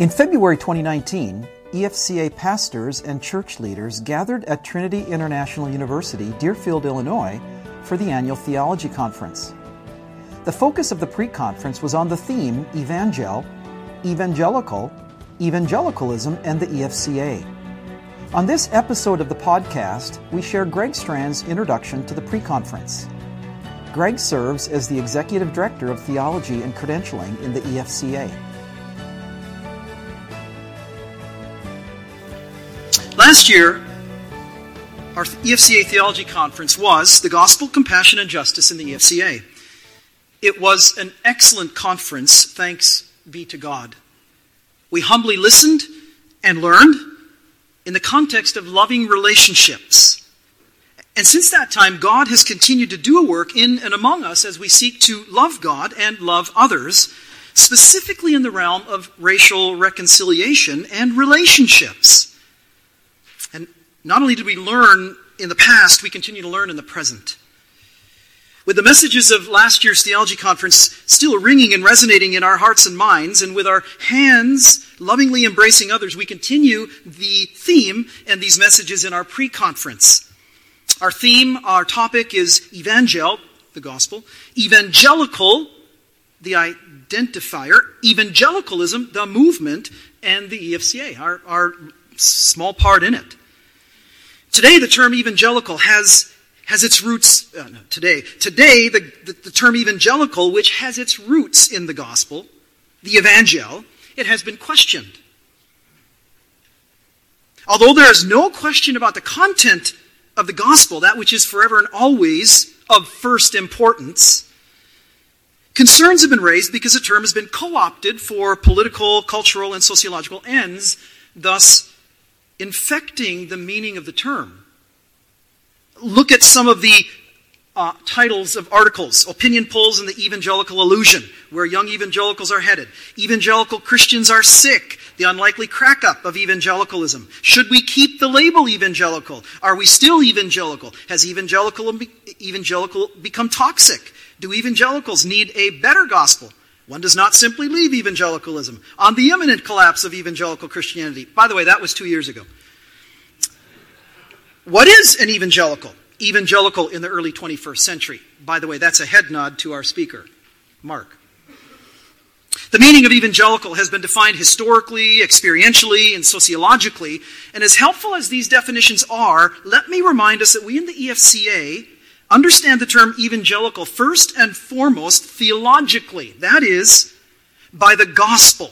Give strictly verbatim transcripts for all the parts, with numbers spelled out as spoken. In February twenty nineteen, E F C A pastors and church leaders gathered at Trinity International University, Deerfield, Illinois, for the annual theology conference. The focus of the pre-conference was on the theme Evangel, Evangelical, Evangelicalism, and the E F C A. On this episode of the podcast, we share Greg Strand's introduction to the pre-conference. Greg serves as the Executive Director of Theology and Credentialing in the E F C A. Last year, our E F C A Theology Conference was the Gospel, Compassion, and Justice in the E F C A. It was an excellent conference, thanks be to God. We humbly listened and learned in the context of loving relationships. And since that time, God has continued to do a work in and among us as we seek to love God and love others, specifically in the realm of racial reconciliation and relationships. Not only did we learn in the past, we continue to learn in the present. With the messages of last year's theology conference still ringing and resonating in our hearts and minds, and with our hands lovingly embracing others, we continue the theme and these messages in our pre-conference. Our theme, our topic is evangel, the gospel, evangelical, the identifier, evangelicalism, the movement, and the E F C A, our, our small part in it. Today, the term evangelical has, has its roots, uh, no, today, today the, the, the term evangelical, which has its roots in the gospel, the evangel, it has been questioned. Although there is no question about the content of the gospel, that which is forever and always of first importance, concerns have been raised because the term has been co-opted for political, cultural, and sociological ends, thus infecting the meaning of the term. Look at some of the uh, titles of articles, opinion polls and the evangelical illusion, where young evangelicals are headed. Evangelical Christians are sick, the unlikely crack-up of evangelicalism. Should we keep the label evangelical? Are we still evangelical? Has evangelical, evangelical become toxic? Do evangelicals need a better gospel? One does not simply leave evangelicalism. On the imminent collapse of evangelical Christianity. By the way, that was two years ago. What is an evangelical? Evangelical in the early twenty-first century. By the way, that's a head nod to our speaker, Mark. The meaning of evangelical has been defined historically, experientially, and sociologically. And as helpful as these definitions are, let me remind us that we in the E F C A understand the term evangelical first and foremost theologically. That is, by the gospel.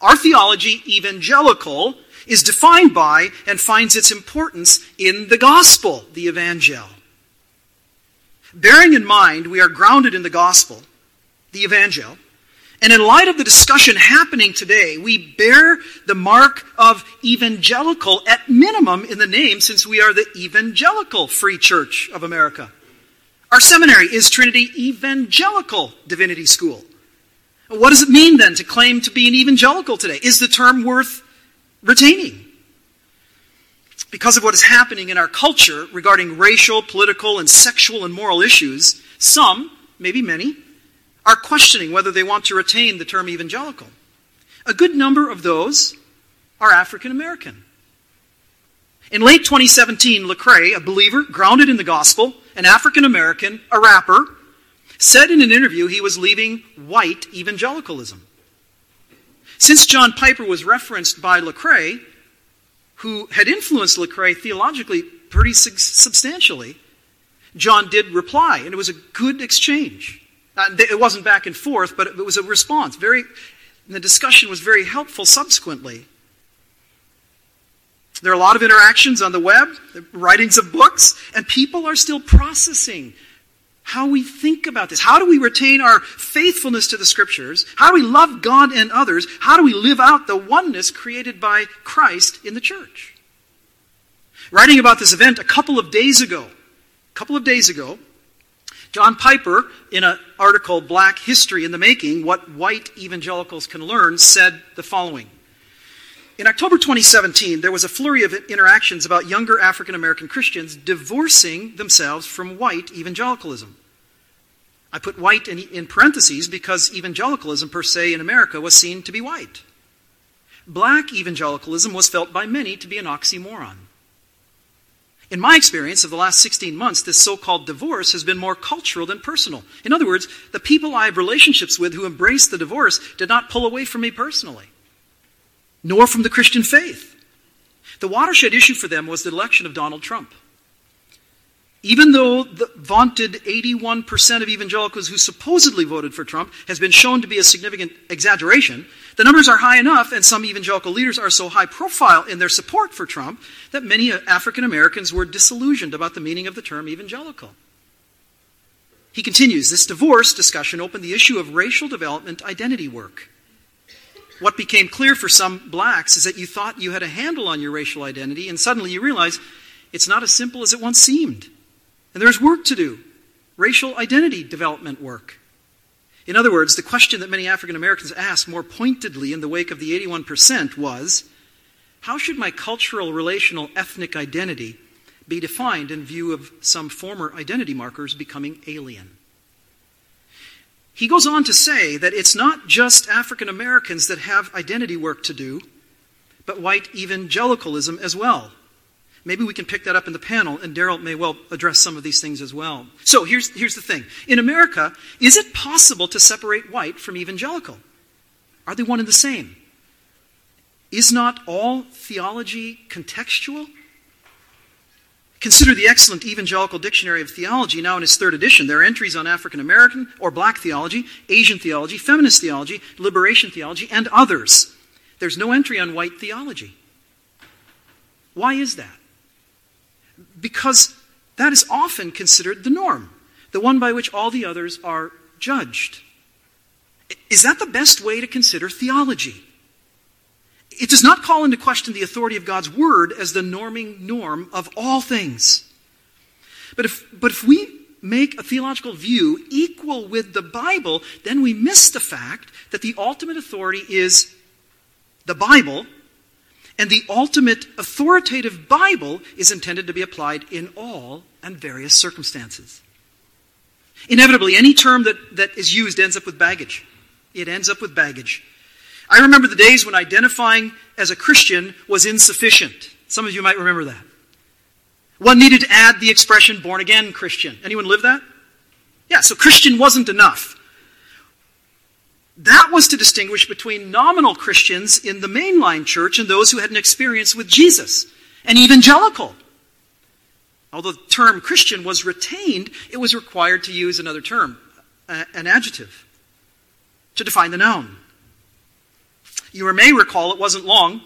Our theology, evangelical, is defined by and finds its importance in the gospel, the evangel. Bearing in mind we are grounded in the gospel, the evangel, and in light of the discussion happening today, we bear the mark of evangelical at minimum in the name since we are the Evangelical Free Church of America. Our seminary is Trinity Evangelical Divinity School. What does it mean then to claim to be an evangelical today? Is the term worth retaining? Because of what is happening in our culture regarding racial, political, and sexual and moral issues, some, maybe many, are questioning whether they want to retain the term evangelical. A good number of those are African American. In late twenty seventeen, Lecrae, a believer grounded in the gospel, an African American, a rapper, said in an interview he was leaving white evangelicalism. Since John Piper was referenced by Lecrae, who had influenced Lecrae theologically pretty substantially, John did reply, and it was a good exchange. Uh, it wasn't back and forth, but it was a response. Very, the discussion was very helpful subsequently. There are a lot of interactions on the web, the writings of books, and people are still processing how we think about this. How do we retain our faithfulness to the Scriptures? How do we love God and others? How do we live out the oneness created by Christ in the church? Writing about this event a couple of days ago, a couple of days ago, John Piper, in an article, Black History in the Making, What White Evangelicals Can Learn, said the following. In October twenty seventeen, there was a flurry of interactions about younger African American Christians divorcing themselves from white evangelicalism. I put white in, in parentheses because evangelicalism per se in America was seen to be white. black evangelicalism was felt by many to be an oxymoron. In my experience of the last sixteen months, this so-called divorce has been more cultural than personal. In other words, the people I have relationships with who embraced the divorce did not pull away from me personally, nor from the Christian faith. The watershed issue for them was the election of Donald Trump. Even though the vaunted eighty-one percent of evangelicals who supposedly voted for Trump has been shown to be a significant exaggeration, the numbers are high enough, and some evangelical leaders are so high profile in their support for Trump that many African Americans were disillusioned about the meaning of the term evangelical. He continues, this divorce discussion opened the issue of racial development identity work. What became clear for some blacks is that you thought you had a handle on your racial identity, and suddenly you realize it's not as simple as it once seemed. And there's work to do, racial identity development work. In other words, the question that many African Americans asked more pointedly in the wake of the eighty-one percent was, how should my cultural, relational, ethnic identity be defined in view of some former identity markers becoming alien? He goes on to say that it's not just African Americans that have identity work to do, but white evangelicalism as well. Maybe we can pick that up in the panel, and Darrell may well address some of these things as well. So here's, here's the thing. In America, is it possible to separate white from evangelical? Are they one and the same? Is not all theology contextual? Consider the excellent Evangelical Dictionary of Theology, now in its third edition. There are entries on African American or black theology, Asian theology, feminist theology, liberation theology, and others. There's no entry on white theology. Why is that? Because that is often considered the norm, the one by which all the others are judged. Is that the best way to consider theology? It does not call into question the authority of God's word as the norming norm of all things. But if, but if we make a theological view equal with the Bible, then we miss the fact that the ultimate authority is the Bible. And the ultimate authoritative Bible is intended to be applied in all and various circumstances. Inevitably, any term that, that is used ends up with baggage. It ends up with baggage. I remember the days when identifying as a Christian was insufficient. Some of you might remember that. One needed to add the expression born again Christian. Anyone live that? Yeah, so Christian wasn't enough. That was to distinguish between nominal Christians in the mainline church and those who had an experience with Jesus, an evangelical. Although the term Christian was retained, it was required to use another term, an adjective, to define the noun. You may recall it wasn't long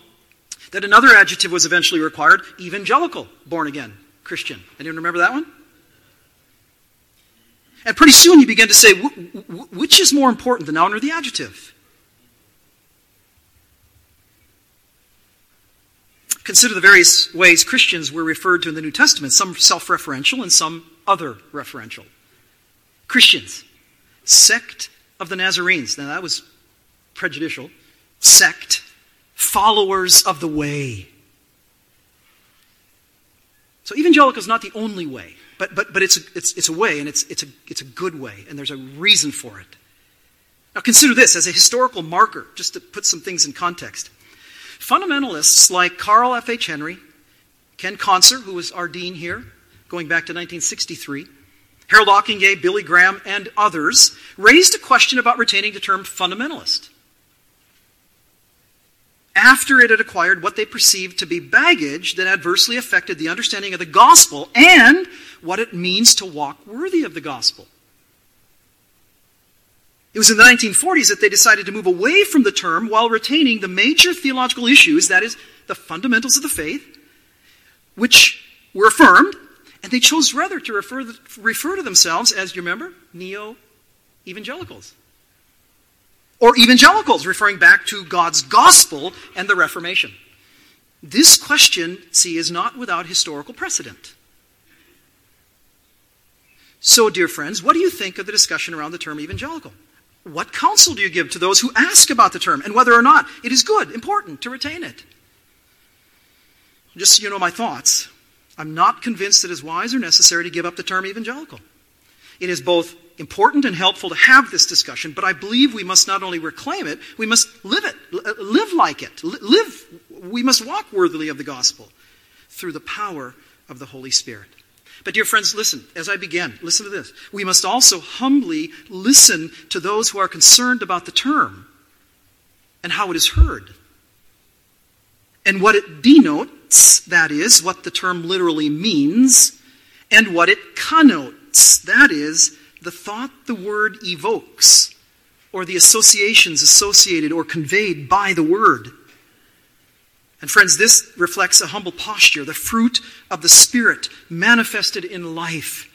that another adjective was eventually required, evangelical, born again, Christian. Anyone remember that one? And pretty soon you begin to say, which is more important, the noun or the adjective? Consider the various ways Christians were referred to in the New Testament, some self-referential and some other referential. Christians, sect of the Nazarenes. Now that was prejudicial. Sect, followers of the way. So evangelical is not the only way. But but but it's a, it's it's a way, and it's it's a it's a good way, and there's a reason for it. Now consider this as a historical marker, just to put some things in context. Fundamentalists like Carl F. H. Henry, Ken Conser, who was our dean here, going back to nineteen sixty-three, Harold Ockengay, Billy Graham, and others raised a question about retaining the term fundamentalist after it had acquired what they perceived to be baggage that adversely affected the understanding of the gospel and what it means to walk worthy of the gospel. It was in the nineteen forties that they decided to move away from the term while retaining the major theological issues, that is, the fundamentals of the faith, which were affirmed, and they chose rather to refer, refer to themselves as, you remember, neo-evangelicals. Or evangelicals, referring back to God's gospel and the Reformation. This question, see, is not without historical precedent. So, dear friends, what do you think of the discussion around the term evangelical? What counsel do you give to those who ask about the term and whether or not it is good, important to retain it? Just so you know my thoughts, I'm not convinced it is wise or necessary to give up the term evangelical. It is both important and helpful to have this discussion, but I believe we must not only reclaim it, we must live it, live like it, live, we must walk worthily of the gospel through the power of the Holy Spirit. But dear friends, listen, as I begin, listen to this. We must also humbly listen to those who are concerned about the term and how it is heard and what it denotes, that is, what the term literally means, and what it connotes, that is, the thought the word evokes or the associations associated or conveyed by the word. And friends, this reflects a humble posture, the fruit of the Spirit manifested in life.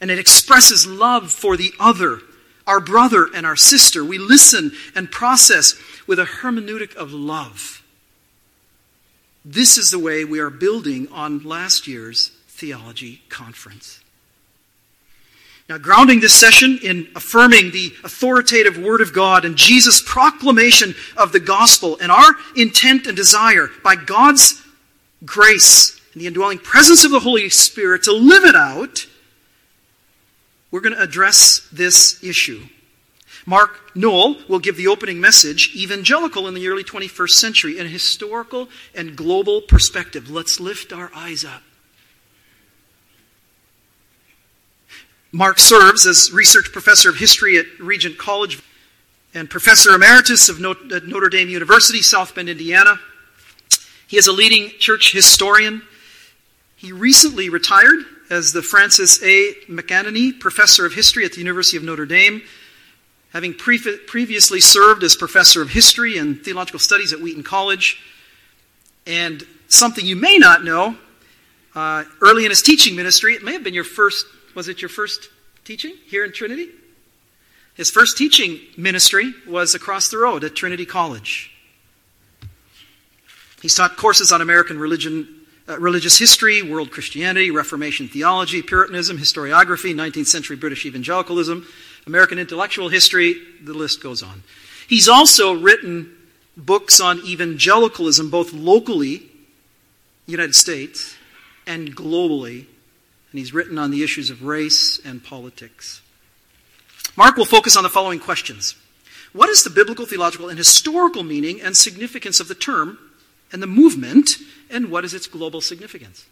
And it expresses love for the other, our brother and our sister. We listen and process with a hermeneutic of love. This is the way we are building on last year's theology conference. Now, grounding this session in affirming the authoritative Word of God and Jesus' proclamation of the gospel, and our intent and desire by God's grace and the indwelling presence of the Holy Spirit to live it out, we're going to address this issue. Mark Noll will give the opening message, Evangelical in the Early twenty-first Century, in a historical and global perspective. Let's lift our eyes up. Mark serves as research professor of history at Regent College and professor emeritus of Notre Dame University, South Bend, Indiana. He is a leading church historian. He recently retired as the Francis A. McAnany Professor of History at the University of Notre Dame, having pre- previously served as professor of history and theological studies at Wheaton College. And something you may not know, uh, early in his teaching ministry, it may have been your first Was it your first teaching here in Trinity? His first teaching ministry was across the road at Trinity College. He's taught courses on American religion, uh, religious history, world Christianity, Reformation theology, Puritanism, historiography, nineteenth century British evangelicalism, American intellectual history, the list goes on. He's also written books on evangelicalism, both locally, United States, and globally. And he's written on the issues of race and politics. Mark will focus on the following questions. What is the biblical, theological, and historical meaning and significance of the term and the movement, and what is its global significance?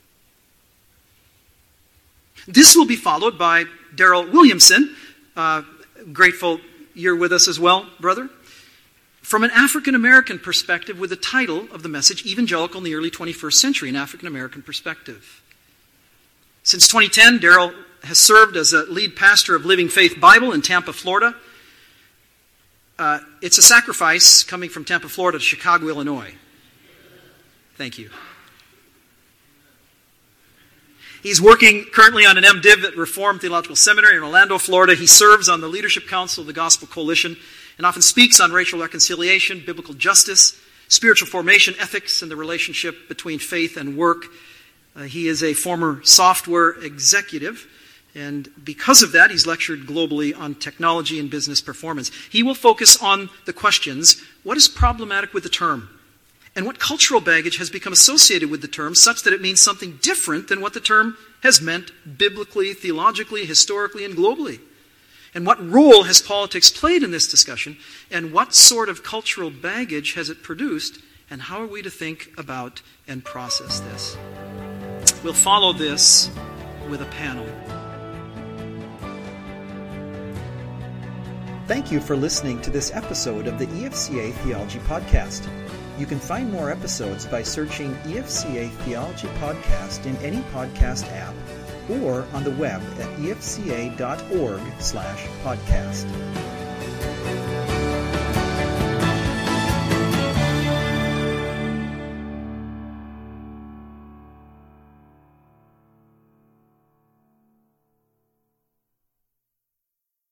This will be followed by Darrell Williamson, uh, grateful you're with us as well, brother, from an African-American perspective with the title of the message, Evangelical in the Early twenty-first Century, an African-American Perspective. Since twenty ten, Darrell has served as a lead pastor of Living Faith Bible in Tampa, Florida. Uh, it's a sacrifice coming from Tampa, Florida to Chicago, Illinois. Thank you. He's working currently on an MDiv at Reformed Theological Seminary in Orlando, Florida. He serves on the Leadership Council of the Gospel Coalition and often speaks on racial reconciliation, biblical justice, spiritual formation, ethics, and the relationship between faith and work. Uh, he is a former software executive, and because of that, he's lectured globally on technology and business performance. He will focus on the questions, what is problematic with the term? And what cultural baggage has become associated with the term such that it means something different than what the term has meant biblically, theologically, historically, and globally? And what role has politics played in this discussion? And what sort of cultural baggage has it produced? And how are we to think about and process this? We'll follow this with a panel. Thank you for listening to this episode of the E F C A Theology Podcast. You can find more episodes by searching E F C A Theology Podcast in any podcast app or on the web at e f c a dot org slash podcast.